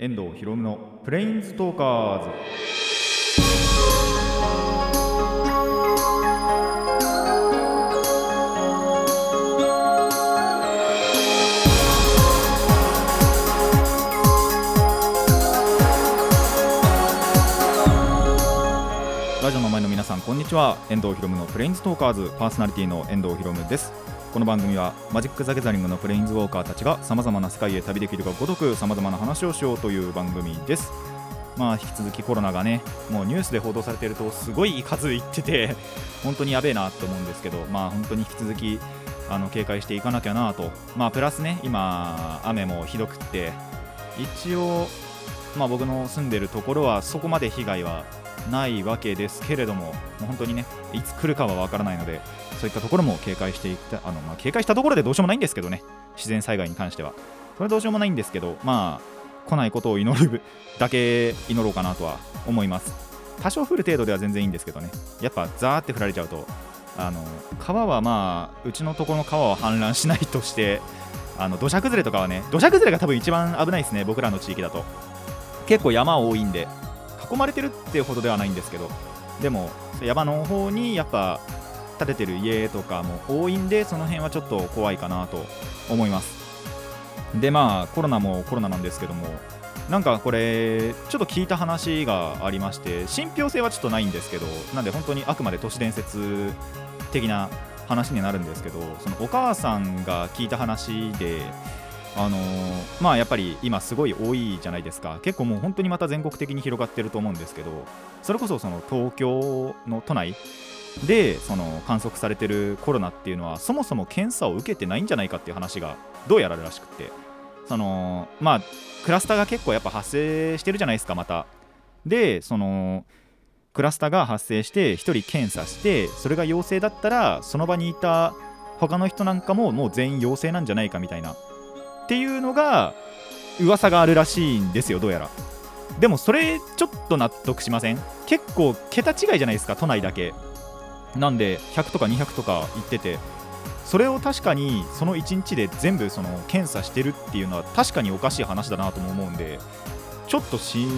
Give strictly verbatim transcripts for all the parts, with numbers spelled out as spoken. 遠藤博夢のプレインズトーカーズ。ラジオの前の皆さん、こんにちは。遠藤博夢のプレインズトーカーズパーソナリティの遠藤博夢です。この番組はマジック・ザ・ギャザリングのプレインズウォーカーたちがさまざまな世界へ旅できるがごとくさまざまな話をしようという番組です。まあ引き続きコロナがね、もうニュースで報道されているとすごい数いってて本当にやべえなと思うんですけど、まあ本当に引き続きあの警戒していかなきゃなと。まあプラスね、今雨もひどくって、一応まあ僕の住んでるところはそこまで被害はないわけですけれども、もう本当にね、いつ来るかはわからないので、そういったところも警戒していったあの、まあ、警戒したところでどうしようもないんですけどね、自然災害に関してはそれはどうしようもないんですけど、まあ来ないことを祈るだけ祈ろうかなとは思います。多少降る程度では全然いいんですけどね、やっぱザーって降られちゃうと、あの川はまあうちのところの川は氾濫しないとして、あの土砂崩れとかはね、土砂崩れが多分一番危ないですね。僕らの地域だと結構山多いんで囲まれてるっていうほどではないんですけど、でも山の方にやっぱ建ててる家とかも多いんで、その辺はちょっと怖いかなと思います。でまあコロナもコロナなんですけども、なんかこれちょっと聞いた話がありまして、信憑性はちょっとないんですけど、なんで本当にあくまで都市伝説的な話になるんですけど、そのお母さんが聞いた話で、あのー、まあやっぱり今すごい多いじゃないですか。結構もう本当にまた全国的に広がってると思うんですけど、それこそその東京の都内でその観測されてるコロナっていうのは、そもそも検査を受けてないんじゃないかっていう話がどうやらあるらしくて、そのまあクラスターが結構やっぱ発生してるじゃないですか。またでそのクラスターが発生して一人検査して、それが陽性だったらその場にいた他の人なんかももう全員陽性なんじゃないかみたいなっていうのが噂があるらしいんですよ、どうやら。でもそれちょっと納得しません？結構桁違いじゃないですか、都内だけなんでひゃくとかにひゃくとか言ってて、それを確かにそのいちにちで全部その検査してるっていうのは確かにおかしい話だなとも思うんで、ちょっと信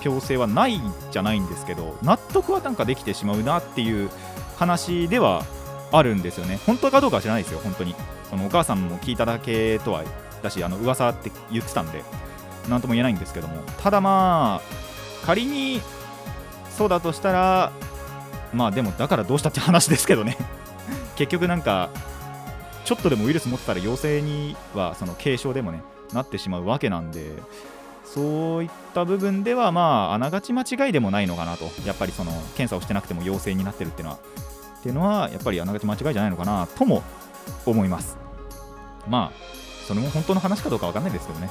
憑性はないじゃないんですけど、納得はなんかできてしまうなっていう話ではあるんですよね。本当かどうかは知らないですよ、本当に。そのお母さんも聞いただけとはだし、あの噂って言ってたんで何とも言えないんですけども、ただまあ仮にそうだとしたら、まあでもだからどうしたって話ですけどね結局なんかちょっとでもウイルス持ってたら陽性にはその軽症でもねなってしまうわけなんで、そういった部分ではまああながち間違いでもないのかなと。やっぱりその検査をしてなくても陽性になってるっていうのはっていうのはやっぱりあながち間違いじゃないのかなとも思います。まあそれも本当の話かどうか分かんないですけどね。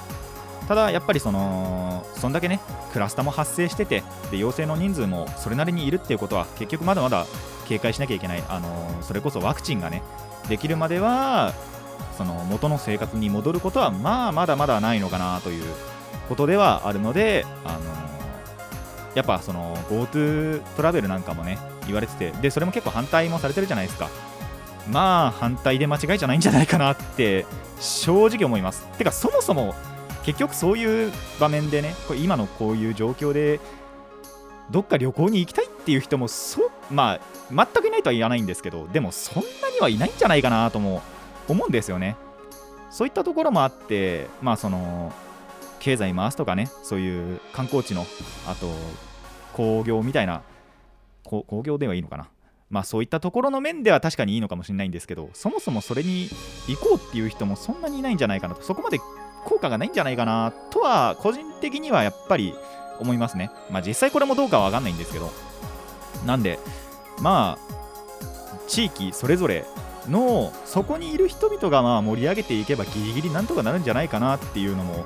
ただやっぱりそのそんだけねクラスターも発生してて、で陽性の人数もそれなりにいるっていうことは、結局まだまだ警戒しなきゃいけない。あのそれこそワクチンがねできるまではその元の生活に戻ることはまあまだまだないのかなということではあるので、あのやっぱその GoTo トラベルなんかもね言われてて、でそれも結構反対もされてるじゃないですか。まあ反対で間違いじゃないんじゃないかなって正直思います。てかそもそも結局そういう場面でね、これ今のこういう状況でどっか旅行に行きたいっていう人もそ、まあ、全くいないとは言わないんですけど、でもそんなにはいないんじゃないかなとも思うんですよね。そういったところもあって、まあ、その経済回すとかね、そういう観光地のあと工業みたいな工業ではいいのかな、まあそういったところの面では確かにいいのかもしれないんですけど、そもそもそれに行こうっていう人もそんなにいないんじゃないかなと、そこまで効果がないんじゃないかなとは個人的にはやっぱり思いますね。まあ実際これもどうかは分かんないんですけど、なんでまあ地域それぞれのそこにいる人々がまあ盛り上げていけばギリギリなんとかなるんじゃないかなっていうのも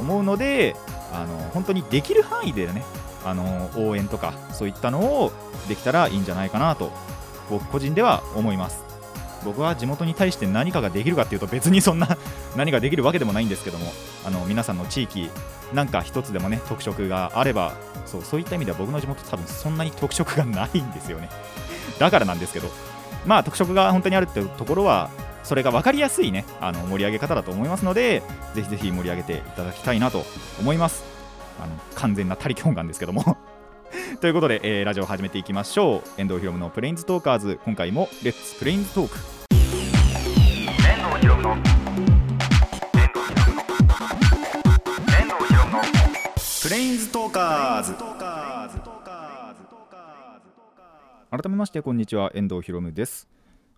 思うので、あの本当にできる範囲でね、あの応援とかそういったのをできたらいいんじゃないかなと僕個人では思います。僕は地元に対して何かができるかっていうと別にそんな何ができるわけでもないんですけども、あの皆さんの地域なんか一つでもね特色があれば、そう、そういった意味では僕の地元多分そんなに特色がないんですよね。だからなんですけど、まあ特色が本当にあるっていうところはそれが分かりやすいね、あの盛り上げ方だと思いますので、ぜひぜひ盛り上げていただきたいなと思います。あの完全な他力本願ですけどもということで、えー、ラジオを始めていきましょう。遠藤ひろむのプレインズトーカーズ、今回もレッツプレインズトーク。遠藤ひろむのプレインズトーカーズ。改めましてこんにちは、遠藤ひろむです。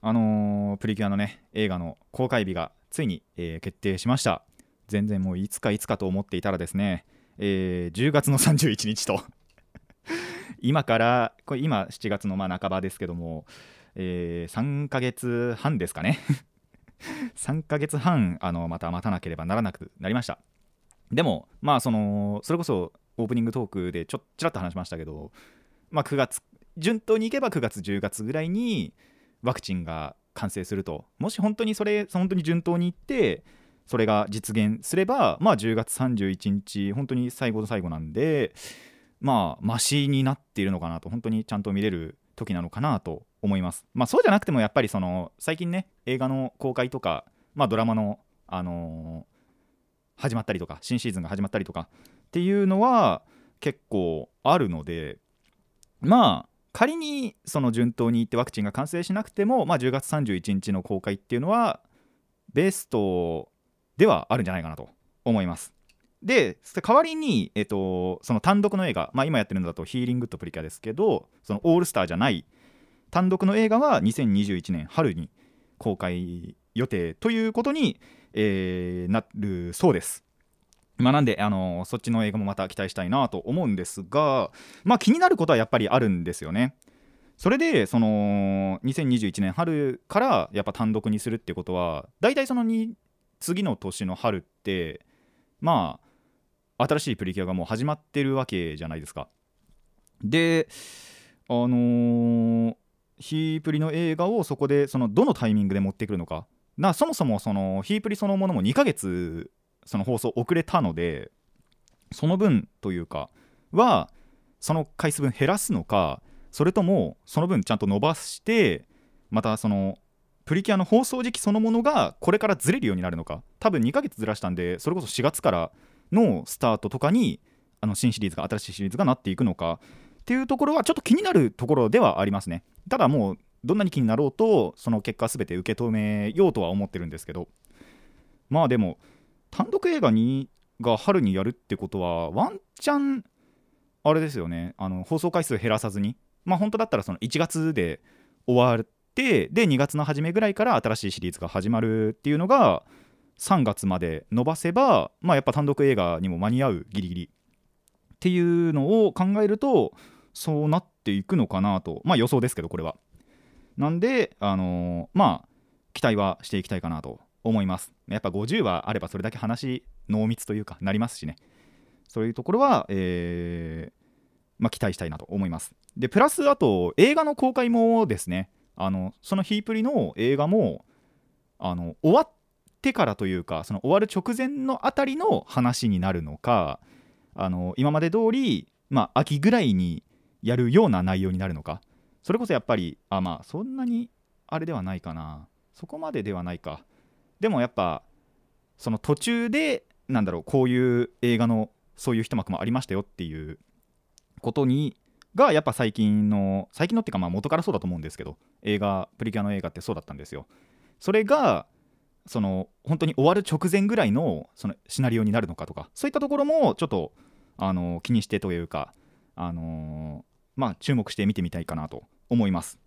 あのー、プリキュアのね映画の公開日がついに、えー、決定しました。全然もういつかいつかと思っていたらですね、えー、じゅうがつのさんじゅういちにちと今からこれ今しちがつのまあ半ばですけども、えー、さんかげつはんですかねさんかげつはんあのまた待たなければならなくなりました。でもまあそのそれこそオープニングトークでちょっちらっと話しましたけど、まあ、くがつ順当にいけばくがつじゅうがつぐらいにワクチンが完成すると、もし本当にそれ本当に順当にいってそれが実現すれば、まあ、じゅうがつさんじゅういちにち本当に最後の最後なんで、まあマシになっているのかなと、本当にちゃんと見れる時なのかなと思います。まあそうじゃなくてもやっぱりその最近ね映画の公開とか、まあ、ドラマの、あのー、始まったりとか新シーズンが始まったりとかっていうのは結構あるので、まあ仮にその順当にいってワクチンが完成しなくても、まあ、じゅうがつさんじゅういちにちの公開っていうのはベストではあるんじゃないかなと思います。で代わりに、えっと、その単独の映画、まあ、今やってるのだとヒーリングとプリキュアですけど、そのオールスターじゃない単独の映画はにせんにじゅういちねん春に公開予定ということに、えー、なるそうです。まあ、なんであのそっちの映画もまた期待したいなと思うんですが、まあ、気になることはやっぱりあるんですよね。それでそのにせんにじゅういちねん春からやっぱ単独にするってことは、だいたいそのに次の年の春ってまあ新しいプリキュアがもう始まってるわけじゃないですか。であのー、ヒープリの映画をそこでそのどのタイミングで持ってくるのかな。そもそもそのヒープリそのものもにかげつその放送遅れたので、その分というかはその回数分減らすのか、それともその分ちゃんと伸ばしてまたそのプリキュアの放送時期そのものがこれからずれるようになるのか。多分にかげつずらしたんで、それこそしがつからのスタートとかにあの新シリーズが新しいシリーズがなっていくのかっていうところはちょっと気になるところではありますね。ただもうどんなに気になろうとその結果すべて受け止めようとは思ってるんですけど、まあでも単独映画にが春にやるってことはワンチャンあれですよね、あの放送回数減らさずに、まあ本当だったらそのいちがつで終わってでにがつの初めぐらいから新しいシリーズが始まるっていうのがさんがつまで伸ばせば、まあ、やっぱ単独映画にも間に合うギリギリっていうのを考えるとそうなっていくのかなと、まあ予想ですけどこれは。なんであのー、まあ期待はしていきたいかなと思います。やっぱごじゅうはあればそれだけ話濃密というかなりますしね、そういうところは、えーまあ、期待したいなと思います。でプラスあと映画の公開もですね、あのそのヒープリの映画もあの終わっててからというか、その終わる直前のあたりの話になるのか、あの今まで通り、まあ、秋ぐらいにやるような内容になるのか。それこそやっぱりあまあそんなにあれではないかな、そこまでではないか。でもやっぱその途中でなんだろう、こういう映画のそういう一幕もありましたよっていうことにがやっぱ最近の最近のっていうか、まあ元からそうだと思うんですけど、映画プリキュアの映画ってそうだったんですよ。それがその本当に終わる直前ぐらい の, そのシナリオになるのかとか、そういったところもちょっとあの気にしてというか、あのー、まあ注目して見てみたいかなと思います。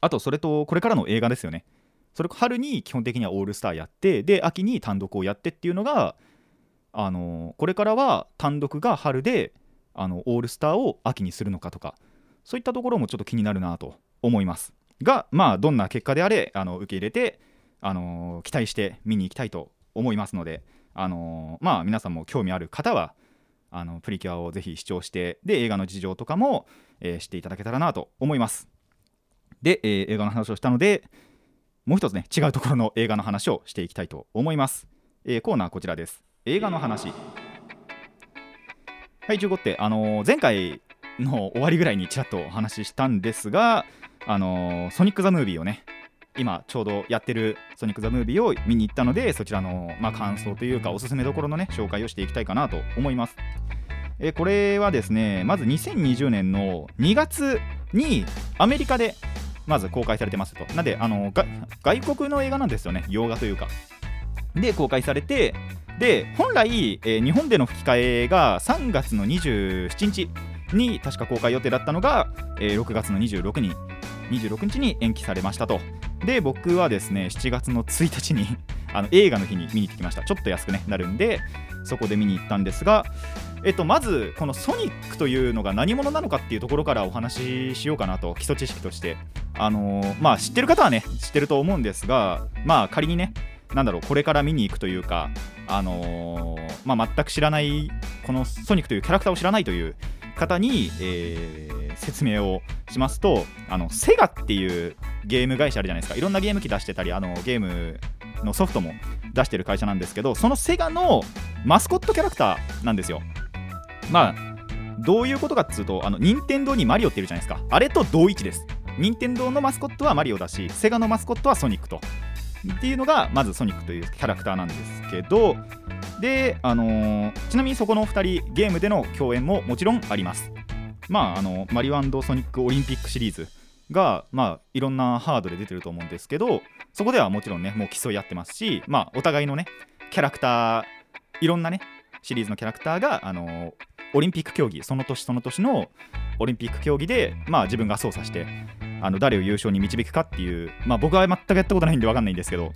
あとそれとこれからの映画ですよね。それ春に基本的にはオールスターやってで秋に単独をやってっていうのが、あのー、これからは単独が春であのオールスターを秋にするのかとか、そういったところもちょっと気になるなと思いますが、まあどんな結果であれあの受け入れてあのー、期待して見に行きたいと思いますので、あのー、まあ皆さんも興味ある方はあのプリキュアをぜひ視聴してで映画の事情とかも、えー、知っていただけたらなと思います。で、えー、映画の話をしたのでもう一つね違うところの映画の話をしていきたいと思います。えー、コーナーこちらです。映画の話。はいじゅうごって、あのー、前回の終わりぐらいにちらっとお話ししたんですが、あのー、ソニック・ザ・ムービーをね今ちょうどやってるソニック・ザ・ムービーを見に行ったので、そちらの、まあ、感想というかおすすめどころのね紹介をしていきたいかなと思います。えー、これはですね、まずにせんにじゅうねんのにがつにアメリカでまず公開されてますと。なんであの外国の映画なんですよね、洋画というかで公開されて、で本来、えー、日本での吹き替えがさんがつのにじゅうしちにちに確か公開予定だったのが、えー、ろくがつのにじゅうろくにちにじゅうろくにちに延期されましたと。で僕はですねしちがつのついたちにあの映画の日に見に行ってきました。ちょっと安く、ね、なるんでそこで見に行ったんですが、えっと、まずこのソニックというのが何者なのかっていうところからお話ししようかなと。基礎知識として、あのーまあ、知ってる方はね知ってると思うんですが、まあ仮にねなんだろうこれから見に行くというか、あのーまあ、全く知らないこのソニックというキャラクターを知らないという方に、えー、説明をしますと、あのセガっていうゲーム会社あるじゃないですか。いろんなゲーム機出してたり、あのゲームのソフトも出してる会社なんですけど、そのセガのマスコットキャラクターなんですよ。まあどういうことかっつうと、あの任天堂にマリオっているじゃないですか。あれと同位置です。任天堂のマスコットはマリオだし、セガのマスコットはソニックとっていうのがまずソニックというキャラクターなんですけど、で、あのー、ちなみにそこのふたりゲームでの共演ももちろんあります。まあ、あのマリオ&ソニックオリンピックシリーズが、まあ、いろんなハードで出てると思うんですけど、そこではもちろんねもう競い合ってますし、まあ、お互いのねキャラクター、いろんなねシリーズのキャラクターが、あのー、オリンピック競技、その年その年のオリンピック競技で、まあ、自分が操作してあの誰を優勝に導くかっていう、まあ、僕は全くやったことないんで分かんないんですけど、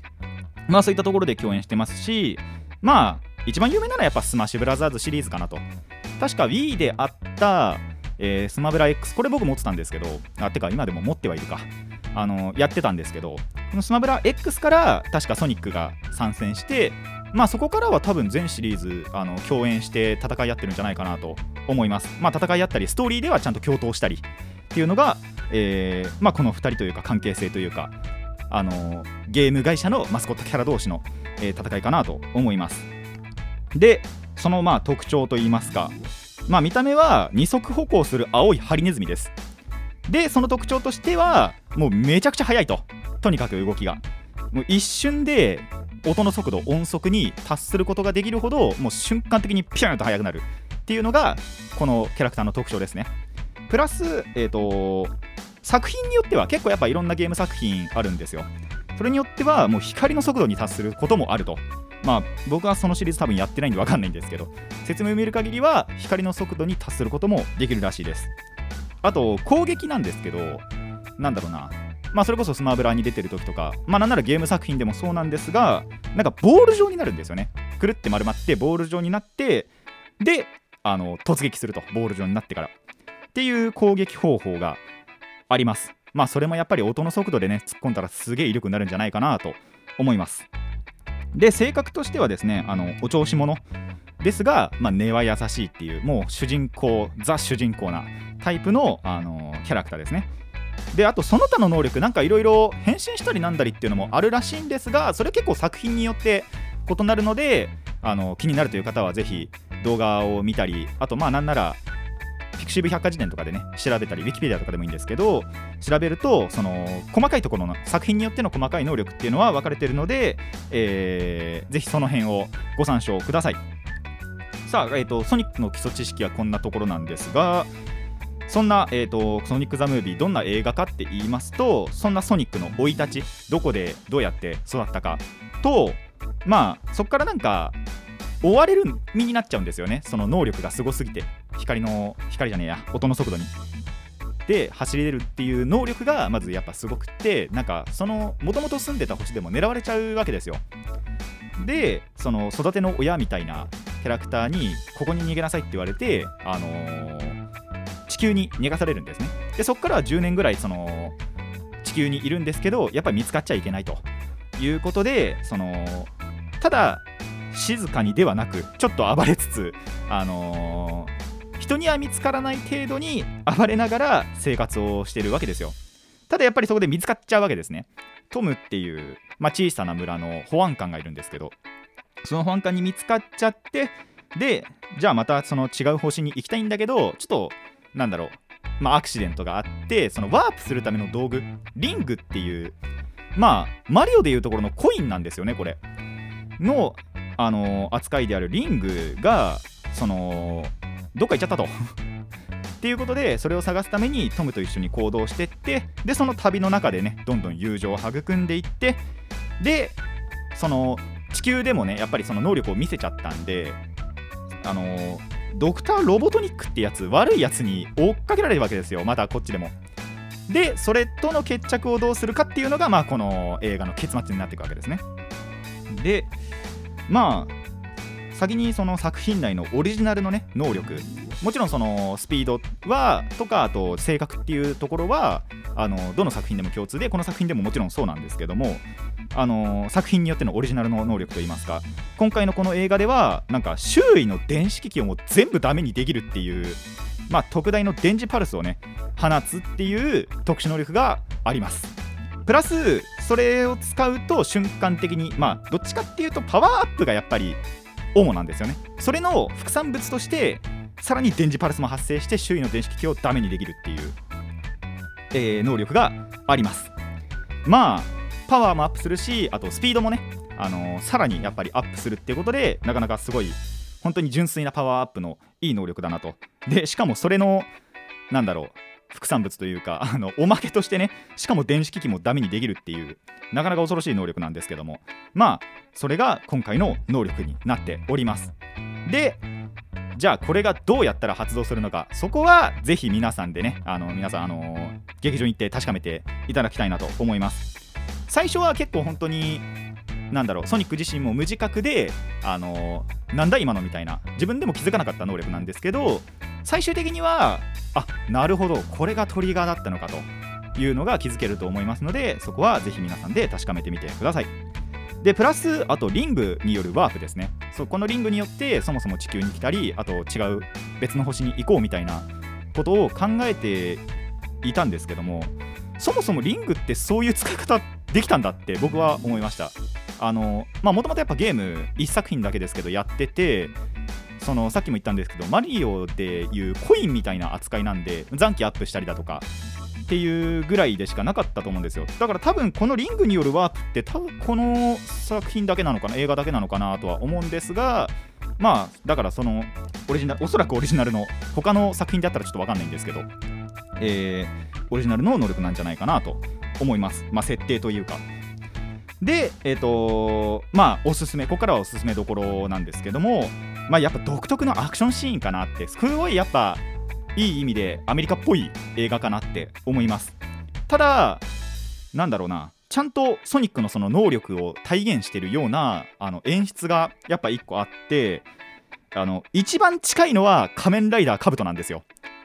まあそういったところで共演してますし、まあ一番有名なのはやっぱスマッシュブラザーズシリーズかなと。確か Wii であった、えー、スマブラ X、 これ僕持ってたんですけど、あてか今でも持ってはいるか、あのやってたんですけど、このスマブラ X から確かソニックが参戦して、まあそこからは多分全シリーズあの共演して戦い合ってるんじゃないかなと思います。まあ戦い合ったりストーリーではちゃんと共闘したりっていうのが、えーまあ、このふたりというか関係性というか、あのー、ゲーム会社のマスコットキャラ同士の、えー、戦いかなと思います。でそのまあ特徴といいますか、まあ、見た目は二足歩行する青いハリネズミです。でその特徴としてはもうめちゃくちゃ速いと。とにかく動きがもう一瞬で音の速度、音速に達することができるほどもう瞬間的にピューンと速くなるっていうのがこのキャラクターの特徴ですね。プラス、えーと、作品によっては結構やっぱいろんなゲーム作品あるんですよ。それによってはもう光の速度に達することもあると。まあ僕はそのシリーズ多分やってないんで分かんないんですけど、説明を見る限りは光の速度に達することもできるらしいです。あと攻撃なんですけど、なんだろうな、まあそれこそスマブラに出てる時とか、まあなんならゲーム作品でもそうなんですが、なんかボール状になるんですよね。くるって丸まってボール状になって、であの突撃すると、ボール状になってからっていう攻撃方法があります。まあそれもやっぱり音の速度でね突っ込んだらすげえ威力になるんじゃないかなと思います。で性格としてはですね、あのお調子者ですが、まあ、根は優しいっていう、もう主人公、ザ主人公なタイプの、あのー、キャラクターですね。であとその他の能力、なんかいろいろ変身したりなんだりっていうのもあるらしいんですが、それ結構作品によって異なるので、あの気になるという方はぜひ動画を見たり、あとまあなんならピクシブ百科事典とかでね調べたり、ウィキペディアとかでもいいんですけど、調べるとその細かいところの作品によっての細かい能力っていうのは分かれているので、えー、ぜひその辺をご参照ください。さあ、えーと、ソニックの基礎知識はこんなところなんですが、そんな、えーと、ソニック・ザ・ムービーどんな映画かって言いますと、そんなソニックの生い立ち、どこでどうやって育ったかと、まあそこからなんか追われる身になっちゃうんですよね。その能力がすごすぎて、光の光じゃねえや音の速度にで走れるっていう能力がまずやっぱすごくって、なんかそのもともと住んでた星でも狙われちゃうわけですよ。でその育ての親みたいなキャラクターにここに逃げなさいって言われて、あのー、地球に逃がされるんですね。でそっからじゅうねんぐらいその地球にいるんですけど、やっぱり見つかっちゃいけないということで、そのただ静かにではなくちょっと暴れつつ、あのー、人には見つからない程度に暴れながら生活をしているわけですよ。ただやっぱりそこで見つかっちゃうわけですね。トムっていう、まあ、小さな村の保安官がいるんですけど、その保安官に見つかっちゃって、でじゃあまたその違う星に行きたいんだけど、ちょっとなんだろう、まあ、アクシデントがあって、そのワープするための道具リングっていうまあマリオでいうところのコインなんですよね。これの、あのー、扱いであるリングがそのどっか行っちゃったとっていうことで、それを探すためにトムと一緒に行動してって、でその旅の中でね、どんどん友情を育んでいって、でその地球でもね、やっぱりその能力を見せちゃったんで、あのー、ドクターロボトニックってやつ、悪いやつに追っかけられるわけですよ、またこっちでも。でそれとの決着をどうするかっていうのが、まあこの映画の結末になっていくわけですね。でまあ先にその作品内のオリジナルのね能力、もちろんそのスピードはとか、あと性格っていうところはあのどの作品でも共通で、この作品でももちろんそうなんですけども、あの作品によってのオリジナルの能力といいますか、今回のこの映画ではなんか周囲の電子機器をもう全部ダメにできるっていう、まあ特大の電磁パルスをね放つっていう特殊能力があります。プラスそれを使うと瞬間的に、まあどっちかっていうとパワーアップがやっぱり主なんですよね。それの副産物としてさらに電磁パルスも発生して、周囲の電子機器をダメにできるっていう、えー、能力があります。まあパワーもアップするし、あとスピードもね、あのー、さらにやっぱりアップするっていうことで、なかなかすごい本当に純粋なパワーアップのいい能力だなと。でしかもそれのなんだろう副産物というか、あのおまけとしてね、しかも電子機器もダメにできるっていう、なかなか恐ろしい能力なんですけども、まあそれが今回の能力になっております。でじゃあこれがどうやったら発動するのか、そこはぜひ皆さんでね、あの皆さん、あのー、劇場に行って確かめていただきたいなと思います。最初は結構本当になんだろう、ソニック自身も無自覚で、あのー、なんだ今のみたいな、自分でも気づかなかった能力なんですけど、最終的にはあ、なるほどこれがトリガーだったのかというのが気づけると思いますので、そこはぜひ皆さんで確かめてみてください。でプラスあとリングによるワープですね。そう、このリングによってそもそも地球に来たり、あと違う別の星に行こうみたいなことを考えていたんですけども、そもそもリングってそういう使い方できたんだって僕は思いました。あのまあもともとやっぱゲームいっさく品だけですけどやってて、そのさっきも言ったんですけど、マリオでいうコインみたいな扱いなんで、残機アップしたりだとかっていうぐらいでしかなかったと思うんですよ。だから多分このリングによるワープって多分この作品だけなのかな、映画だけなのかなとは思うんですが、まあだからそのオリジナル、おそらくオリジナルの他の作品だったらちょっと分かんないんですけど、えー、オリジナルの能力なんじゃないかなと思います。まあ設定というかで、えーとまあおすすめ、ここからはおすすめどころなんですけども、まあ、やっぱ独特のアクションシーンかなって、すごいやっぱいい意味でアメリカっぽい映画かなって思います。ただなんだろうな、ちゃんとソニックのその能力を体現してるようなあの演出がやっぱ一個あって、あの一番近いのは仮面ライダーカブトなんですよ。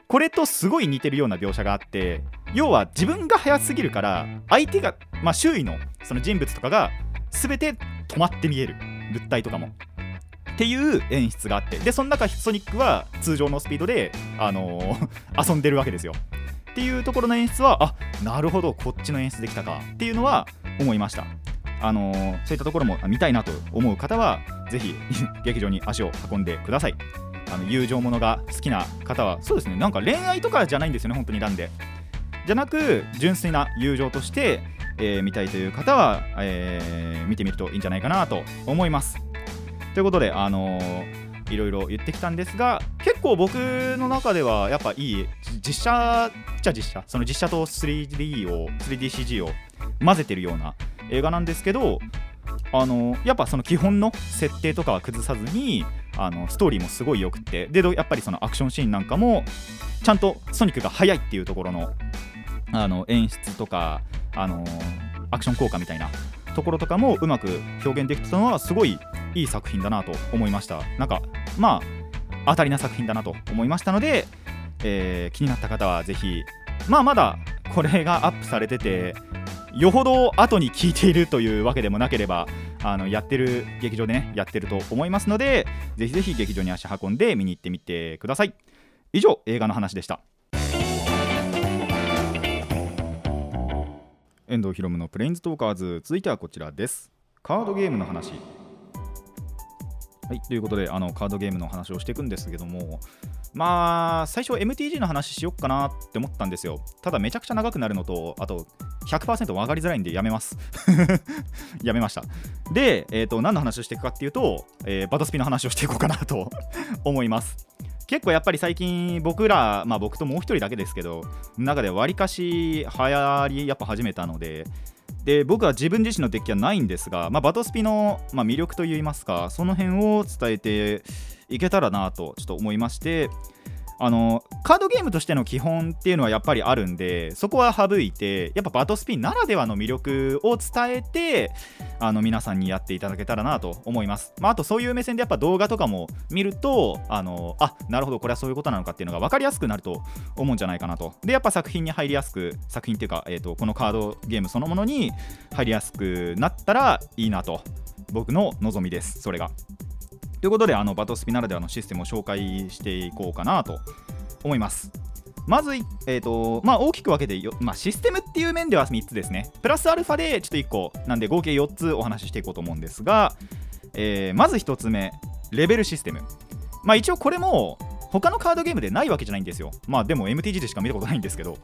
これとすごい似てるような描写があって、要は自分が速すぎるから相手が、まあ、周囲のその人物とかが全て止まって見える、物体とかもっていう演出があって、でその中ソニックは通常のスピードで、あのー、遊んでるわけですよっていうところの演出は、あ、なるほどこっちの演出できたかっていうのは思いました。あのー、そういったところも見たいなと思う方はぜひ劇場に足を運んでください。あの友情ものが好きな方はそうですね、なんか恋愛とかじゃないんですよね、本当になんでじゃなく純粋な友情として、えー、見たいという方は、えー、見てみるといいんじゃないかなと思います。ということで、あのー、いろいろ言ってきたんですが、結構僕の中ではやっぱいい実写じゃ実写その実写と スリーディー を スリーディーシージー を混ぜてるような映画なんですけど、あのー、やっぱその基本の設定とかは崩さずに、あのストーリーもすごいよくって、でやっぱりそのアクションシーンなんかもちゃんとソニックが速いっていうところの、あの演出とか、あのー、アクション効果みたいなところとかもうまく表現できたのはすごいいい作品だなと思いました。なんかまあ当たりな作品だなと思いましたので、えー、気になった方はぜひ、まあまだこれがアップされててよほど後に聞いているというわけでもなければ、あのやってる劇場でねやってると思いますので、ぜひぜひ劇場に足運んで見に行ってみてください。以上、映画の話でした。遠藤ひろむのプレインズトーカーズ、続いてはこちらです。カードゲームの話。はい、ということで、あのカードゲームの話をしていくんですけども、まあ最初 エムティージー の話しよっかなって思ったんですよ。ただめちゃくちゃ長くなるのと、あと ひゃくパーセント 分かりづらいんでやめますやめました。で、えーと、何の話をしていくかっていうと、えー、バトスピの話をしていこうかなと思います。結構やっぱり最近僕ら、まあ僕ともう一人だけですけど、中でわりかし流行りやっぱ始めたので、で僕は自分自身のデッキはないんですが、まあ、バトスピの、まあ、魅力といいますか、その辺を伝えていけたらなとちょっと思いまして、あのカードゲームとしての基本っていうのはやっぱりあるんで、そこは省いてやっぱバトスピならではの魅力を伝えて、あの皆さんにやっていただけたらなと思います。まあ、あとそういう目線でやっぱ動画とかも見ると、あのあなるほどこれはそういうことなのかっていうのが分かりやすくなると思うんじゃないかなと。でやっぱ作品に入りやすく、作品っていうか、えーと、このカードゲームそのものに入りやすくなったらいいなと、僕の望みです、それが。ということで、あのバトスピならではのシステムを紹介していこうかなと思います。まず、えーとまあ、大きく分けてよ、まあ、システムっていう面ではみっつですね、プラスアルファでちょっといっこなんで合計よっつお話ししていこうと思うんですが、えー、まずひとつめ、レベルシステム。まあ一応これも他のカードゲームでないわけじゃないんですよ。まあでも エムティージー でしか見たことないんですけど、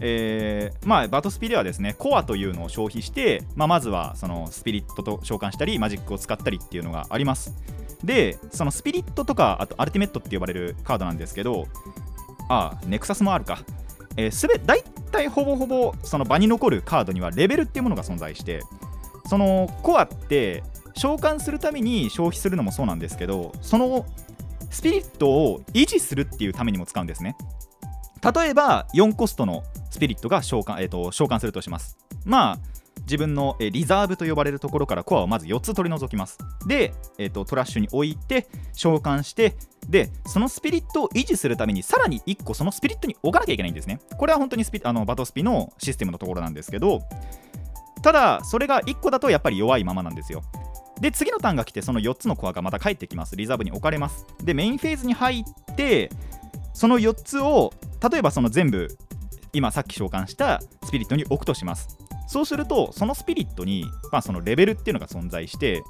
えー、まあバトスピではですね、コアというのを消費して、まあ、まずはそのスピリットと召喚したりマジックを使ったりっていうのがあります。でそのスピリットとか、あとアルティメットって呼ばれるカードなんですけど、ああネクサスもあるか、えー、すべ大体ほぼほぼその場に残るカードにはレベルっていうものが存在して、そのコアって召喚するために消費するのもそうなんですけど、そのスピリットを維持するっていうためにも使うんですね。例えばよんコストのスピリットが召喚、えーと、召喚するとします。まあ自分のリザーブと呼ばれるところからコアをまずよっつ取り除きます。で、えーと、トラッシュに置いて召喚して、でそのスピリットを維持するためにさらにいっこそのスピリットに置かなきゃいけないんですね。これは本当にスピあのバトスピのシステムのところなんですけど、ただそれがいっこだとやっぱり弱いままなんですよ。で次のターンが来てそのよっつのコアがまた帰ってきます。リザーブに置かれます。でメインフェーズに入って、そのよっつを例えばその全部今さっき召喚したスピリットに置くとします。そうするとそのスピリットに、まあ、そのレベルっていうのが存在して、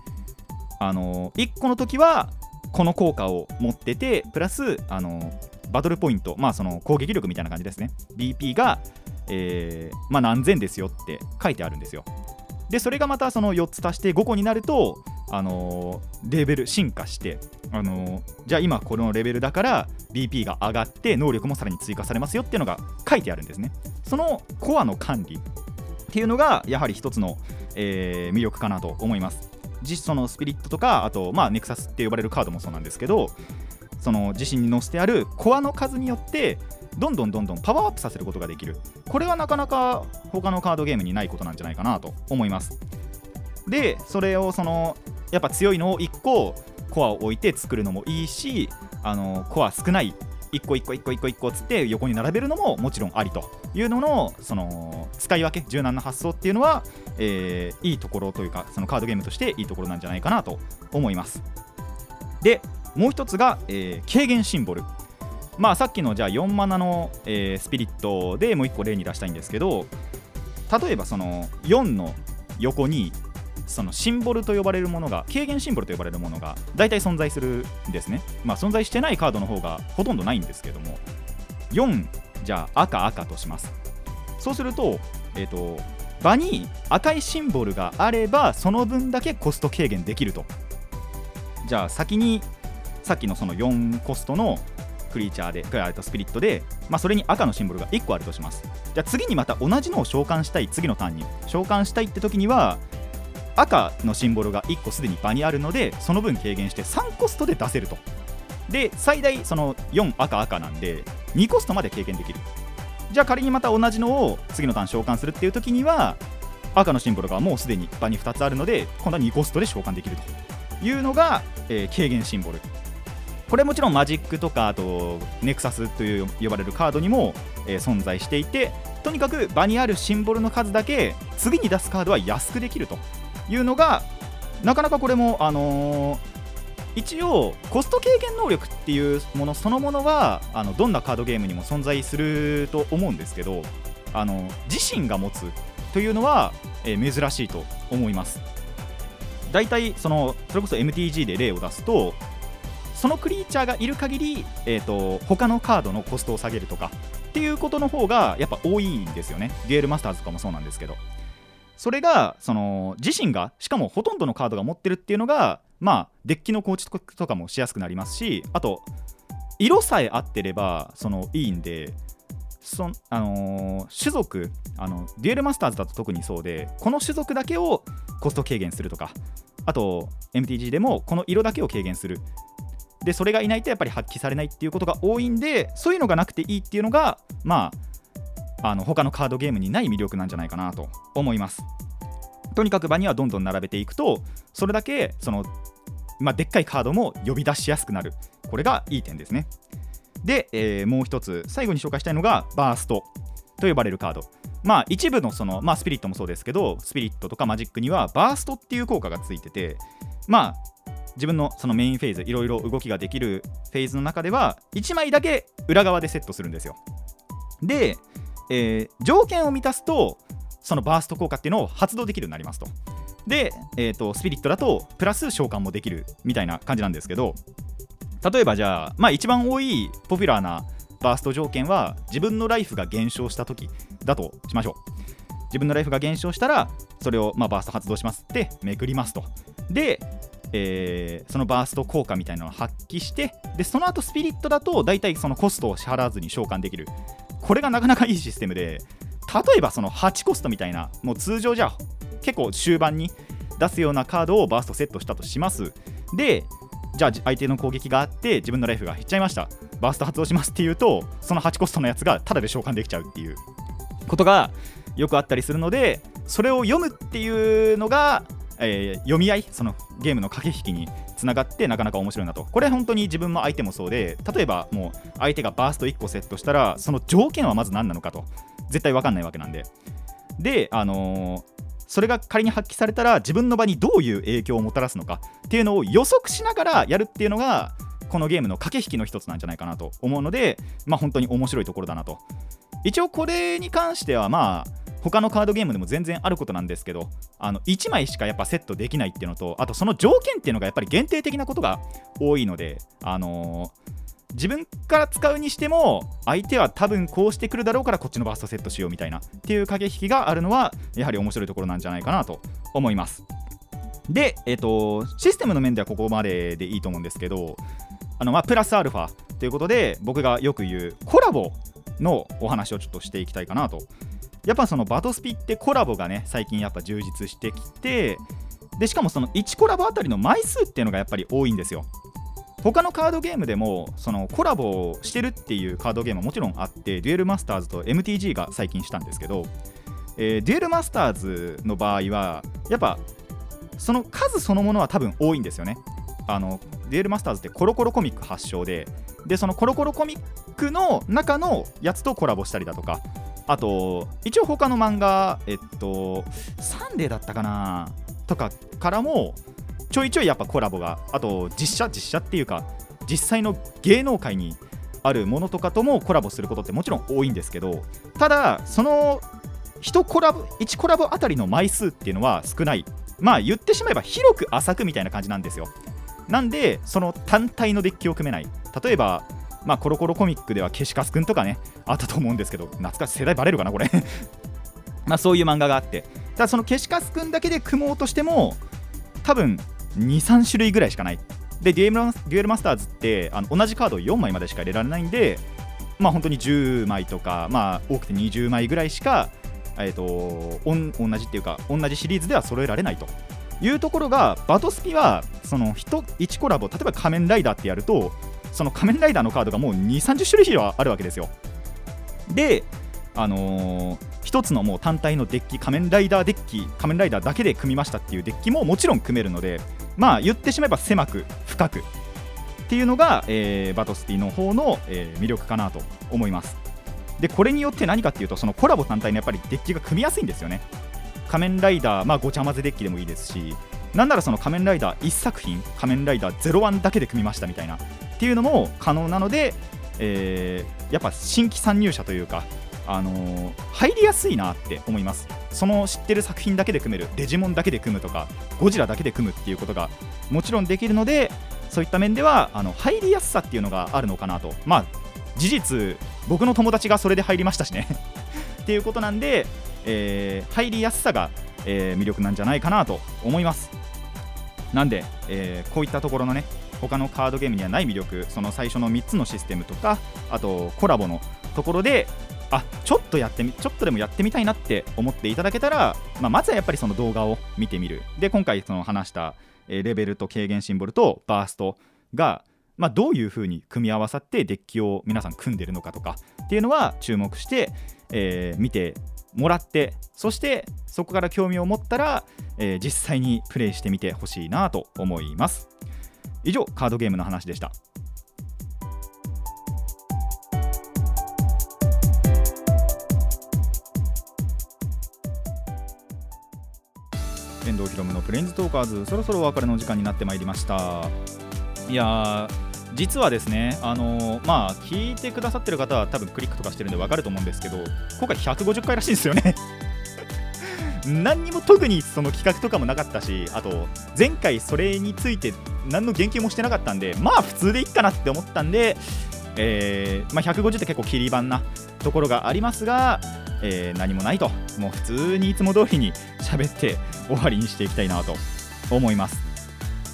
あのいっこの時はこの効果を持ってて、プラスあのバトルポイント、まあその攻撃力みたいな感じですね、 ビーピー が、えーまあ、何千ですよって書いてあるんですよ。でそれがまたそのよっつ足してごこになると、あのー、レベル進化して、あのー、じゃあ今このレベルだから ビーピー が上がって能力もさらに追加されますよっていうのが書いてあるんですね。そのコアの管理っていうのがやはり一つの、えー、魅力かなと思います。実そのスピリットとか、あと、まあ、ネクサスって呼ばれるカードもそうなんですけど、その自身に載せてあるコアの数によってどんどんどんどんパワーアップさせることができる。これはなかなか他のカードゲームにないことなんじゃないかなと思います。でそれをそのやっぱ強いのをいっこコアを置いて作るのもいいし、あのコア少ないいっこいっこいっこいっこいっこつって横に並べるのももちろんありというのの、その使い分け、柔軟な発想っていうのは、えー、いいところというか、そのカードゲームとしていいところなんじゃないかなと思います。でもう一つが、えー、軽減シンボル。まあさっきのじゃあよんマナの、えー、スピリットでもういっこ例に出したいんですけど、例えばそのよんの横にそのシンボルと呼ばれるものが、軽減シンボルと呼ばれるものが大体存在するんですね。まあ存在してないカードの方がほとんどないんですけども、よんじゃあ赤赤とします。そうすると、えーと、場に赤いシンボルがあればその分だけコスト軽減できると。じゃあ先にさっきのそのよんコストのクリーチャーでスピリットで、まあ、それに赤のシンボルがいっこあるとします。じゃあ次にまた同じのを召喚したい、次のターンに召喚したいって時には赤のシンボルがいっこすでに場にあるので、その分軽減してさんコストで出せると。で最大そのよん赤赤なんでにコストまで軽減できる。じゃあ仮にまた同じのを次のターン召喚するっていう時には赤のシンボルがもうすでに場にふたつあるので、今度はにコストで召喚できるというのが、えー、軽減シンボル。これもちろんマジックとか、あとネクサスという呼ばれるカードにも、えー、存在していて、とにかく場にあるシンボルの数だけ次に出すカードは安くできるというのが、なかなかこれも、あのー、一応コスト軽減能力っていうものそのものはあのどんなカードゲームにも存在すると思うんですけど、あの自身が持つというのは、えー、珍しいと思います。だいたいそのそれこそ エムティージー で例を出すと、そのクリーチャーがいる限り、えーと、他のカードのコストを下げるとかっていうことの方がやっぱ多いんですよね。デュエルマスターズとかもそうなんですけど、それがその自身がしかもほとんどのカードが持ってるっていうのが、まあデッキの構築とかもしやすくなりますし、あと色さえ合ってればそのいいんで、そあのー、種族あのデュエルマスターズだと特にそうで、この種族だけをコスト軽減するとか、あと エムティージー でもこの色だけを軽減する、でそれがいないとやっぱり発揮されないっていうことが多いんで、そういうのがなくていいっていうのが、まあ、あの他のカードゲームにない魅力なんじゃないかなと思います。とにかく場にはどんどん並べていくと、それだけその、まあ、でっかいカードも呼び出しやすくなる、これがいい点ですね。で、えー、もう一つ最後に紹介したいのがバーストと呼ばれるカード。まあ一部のその、まあ、スピリットもそうですけど、スピリットとかマジックにはバーストっていう効果がついてて、まあ自分のそのメインフェーズ、いろいろ動きができるフェーズの中ではいちまいだけ裏側でセットするんですよ。で、えー、条件を満たすとそのバースト効果っていうのを発動できるようになりますと。で、えーと、スピリットだとプラス召喚もできるみたいな感じなんですけど、例えばじゃあ、まあ、一番多いポピュラーなバースト条件は自分のライフが減少した時だとしましょう。自分のライフが減少したらそれをまあバースト発動しますってめくりますと。で、えー、そのバースト効果みたいなのを発揮して、でその後スピリットだとだいたいそのコストを支払わずに召喚できる。これがなかなかいいシステムで、例えばそのはちコストみたいな、もう通常じゃ結構終盤に出すようなカードをバーストセットしたとします。でじゃあ相手の攻撃があって自分のライフが減っちゃいました、バースト発動しますっていうと、そのはちコストのやつがタダで召喚できちゃうっていうことがよくあったりするので、それを読むっていうのが、えー、読み合い、そのゲームの駆け引きにつながってなかなか面白いなと。これ本当に自分も相手もそうで、例えばもう相手がバーストいっこセットしたらその条件はまず何なのかと絶対分かんないわけなんで、であのーそれが仮に発揮されたら自分の場にどういう影響をもたらすのかっていうのを予測しながらやるっていうのがこのゲームの駆け引きの一つなんじゃないかなと思うので、まあ本当に面白いところだなと。一応これに関してはまあ他のカードゲームでも全然あることなんですけど、あのいちまいしかやっぱセットできないっていうのと、あとその条件っていうのがやっぱり限定的なことが多いので、あのー自分から使うにしても相手は多分こうしてくるだろうからこっちのバーストセットしようみたいなっていう駆け引きがあるのはやはり面白いところなんじゃないかなと思います。で、えーと、システムの面ではここまででいいと思うんですけど、あの、まあ、プラスアルファということで僕がよく言うコラボのお話をちょっとしていきたいかなと。やっぱそのバトスピってコラボがね最近やっぱ充実してきて、でしかもそのいちコラボあたりの枚数っていうのがやっぱり多いんですよ。他のカードゲームでもそのコラボをしてるっていうカードゲームはもちろんあって、デュエルマスターズと エムティージー が最近したんですけど、えー、デュエルマスターズの場合はやっぱその数そのものは多分多いんですよね。あのデュエルマスターズってコロコロコミック発祥で、でそのコロコロコミックの中のやつとコラボしたりだとか、あと一応他の漫画、えっとサンデーだったかなとかからもちょいちょいやっぱコラボが、あと実写実写っていうか実際の芸能界にあるものとかともコラボすることってもちろん多いんですけど、ただそのいちコラボ、いちコラボあたりの枚数っていうのは少ない、まあ言ってしまえば広く浅くみたいな感じなんですよ。なんでその単体のデッキを組めない、例えば、まあ、コロコロコミックではケシカスくんとかねあったと思うんですけど、懐かしい世代バレるかなこれまあそういう漫画があって、ただそのケシカスくんだけで組もうとしても多分に,さん 種類ぐらいしかない。でデュエルマスターズってあの同じカードをよんまいまでしか入れられないんで、まあ本当にじゅうまいとか、まあ多くてにじゅうまいぐらいしか、えー、と同じっていうか同じシリーズでは揃えられないというところが、バトスピはその 1, 1コラボ、例えば仮面ライダーってやるとその仮面ライダーのカードがもう に,さんじゅう 種類以上あるわけですよ。であのー一つのもう単体のデッキ、仮面ライダーデッキ、仮面ライダーだけで組みましたっていうデッキももちろん組めるので、まあ言ってしまえば狭く深くっていうのが、えー、バトスピの方の、えー、魅力かなと思います。でこれによって何かっていうと、そのコラボ単体のやっぱりデッキが組みやすいんですよね。仮面ライダー、まあごちゃ混ぜデッキでもいいですし、なんならその仮面ライダーいっさく品、仮面ライダーゼロワンだけで組みましたみたいなっていうのも可能なので、えー、やっぱ新規参入者というかあのー、入りやすいなって思います。その知ってる作品だけで組める、デジモンだけで組むとかゴジラだけで組むっていうことがもちろんできるので、そういった面ではあの入りやすさっていうのがあるのかなと、まあ事実僕の友達がそれで入りましたしねっていうことなんで、えー、入りやすさが、えー、魅力なんじゃないかなと思います。なんで、えー、こういったところのね他のカードゲームにはない魅力、その最初のみっつのシステムとか、あとコラボのところであちょっとやってみちょっとでもやってみたいなって思っていただけたら、まあ、まずはやっぱりその動画を見てみる。で今回その話したレベルと軽減シンボルとバーストが、まあ、どういう風に組み合わさってデッキを皆さん組んでるのかとかっていうのは注目して、えー、見てもらって、そしてそこから興味を持ったら、えー、実際にプレイしてみてほしいなと思います。以上、カードゲームの話でした。遠藤ひろむのプレインズトーカーズ、そろそろお別れの時間になってまいりました。いや実はですね、あのー、まあ聞いてくださってる方は多分クリックとかしてるんで分かると思うんですけど、今回ひゃくごじゅっかいらしいんですよね何にも特にその企画とかもなかったし、あと前回それについて何の言及もしてなかったんで、まあ普通でいいかなって思ったんで、えーまあ、ひゃくごじゅうって結構切り板なところがありますが、えー、何もないと、もう普通にいつも通りに喋って終わりにしていきたいなと思います。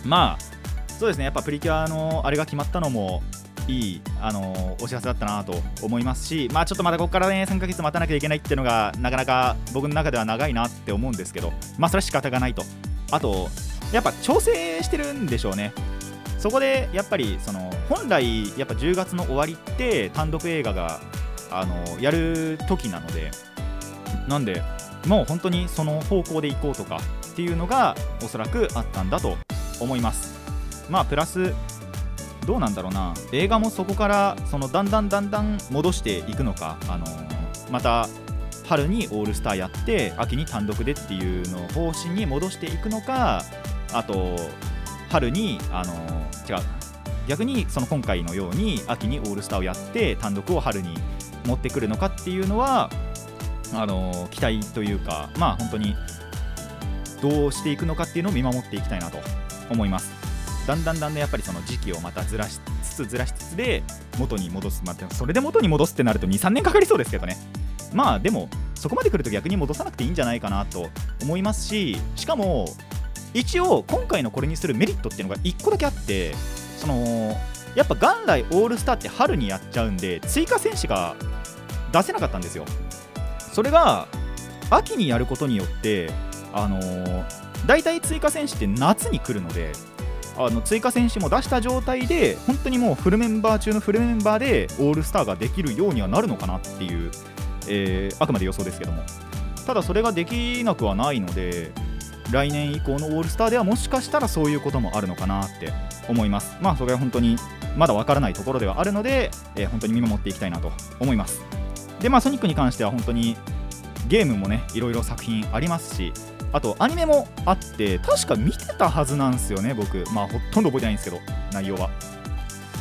まあそうですね、やっぱプリキュアのあれが決まったのもいい、あのー、お知らせだったなと思いますし、まあちょっとまたここからねさんかげつ待たなきゃいけないっていうのがなかなか僕の中では長いなって思うんですけど、まあそれは仕方がないと。あとやっぱ調整してるんでしょうね。そこでやっぱりその本来やっぱじゅうがつの終わりって単独映画があのやる時なので、なんでもう本当にその方向で行こうとかっていうのがおそらくあったんだと思います。まあプラスどうなんだろうな、映画もそこからそのだんだんだんだん戻していくのか、あのまた春にオールスターやって秋に単独でっていうのを方針に戻していくのか、あと春にあの違う逆にその今回のように秋にオールスターをやって単独を春に持ってくるのかっていうのはあの期待というか、まあ本当にどうしていくのかっていうのを見守っていきたいなと思います。だんだんだんだんやっぱりその時期をまたずらしつつずらしつつで元に戻す、まあ、それで元に戻すってなるとにさんねんかかりそうですけどね。まあでもそこまで来ると逆に戻さなくていいんじゃないかなと思いますし、しかも一応今回のこれにするメリットっていうのがいっこだけあって、そのやっぱ元来オールスターって春にやっちゃうんで追加選手が出せなかったんですよ。それが秋にやることによってあのだいたい追加選手って夏に来るので、あの追加選手も出した状態で本当にもうフルメンバー中のフルメンバーでオールスターができるようにはなるのかなっていう、えー、あくまで予想ですけども、ただそれができなくはないので来年以降のオールスターではもしかしたらそういうこともあるのかなって思います。まあそれは本当にまだわからないところではあるので、えー、本当に見守っていきたいなと思います。でまあソニックに関しては本当にゲームもねいろいろ作品ありますし、あとアニメもあって確か見てたはずなんですよね僕、まあほとんど覚えてないんですけど内容は。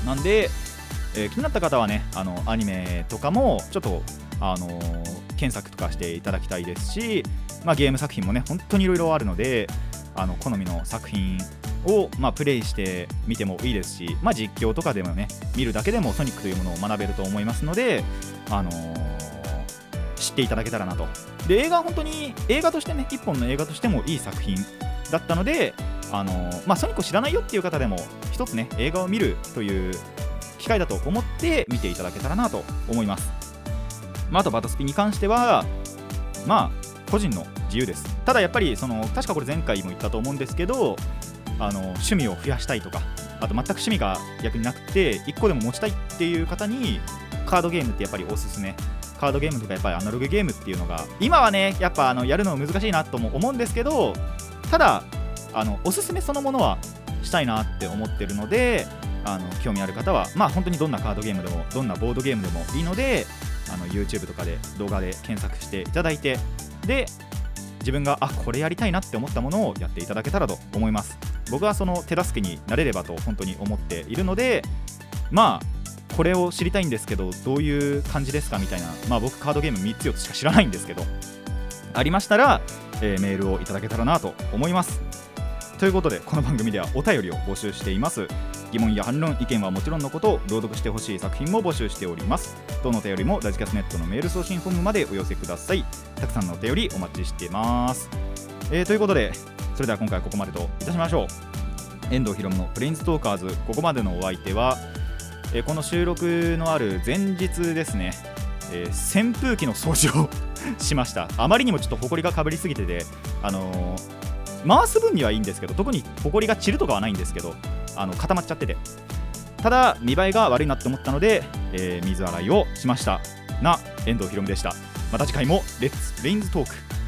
なんで、えー、気になった方はねあのアニメとかもちょっとあのー、検索とかしていただきたいですし、まあ、ゲーム作品もね本当にいろいろあるので、あの好みの作品を、まあ、プレイしてみてもいいですし、まあ、実況とかでもね見るだけでもソニックというものを学べると思いますので、あのー、知っていただけたらなと。で映画は本当に映画としてね一本の映画としてもいい作品だったので、あのーまあ、ソニックを知らないよっていう方でも一つね映画を見るという機会だと思って見ていただけたらなと思います。まあ、あとバトスピに関してはまあ個人の自由です。ただやっぱりその確かこれ前回も言ったと思うんですけど、あの趣味を増やしたいとか、あと全く趣味が逆になくていっこでも持ちたいっていう方にカードゲームってやっぱりおすすめ。カードゲームとかやっぱりアナログゲームっていうのが今はねやっぱあのやるの難しいなとも思うんですけど、ただあのおすすめそのものはしたいなって思ってるので、あの興味ある方はまあ本当にどんなカードゲームでもどんなボードゲームでもいいので、あの YouTube とかで動画で検索していただいて、で自分があこれやりたいなって思ったものをやっていただけたらと思います。僕はその手助けになれればと本当に思っているので、まあこれを知りたいんですけどどういう感じですかみたいな、まあ僕カードゲームみっつよっつしか知らないんですけどありましたら、えー、メールをいただけたらなと思います。ということでこの番組ではお便りを募集しています。疑問や反論、意見はもちろんのことを朗読してほしい作品も募集しております。どのお便りもラジキャスネットのメール送信フォームまでお寄せください。たくさんのお便りお待ちしてます。えー、ということで、それでは今回はここまでといたしましょう。遠藤ひろむのプレインストーカーズ、ここまでのお相手は、えー、この収録のある前日ですね、えー、扇風機の掃除をしました。あまりにもちょっと埃がかぶりすぎてて、あのー、回す分にはいいんですけど、特に埃が散るとかはないんですけど、あの固まっちゃってて、ただ見栄えが悪いなって思ったので、えー、水洗いをしました。な遠藤ひろむでした。また次回もレッツプレインズトーク。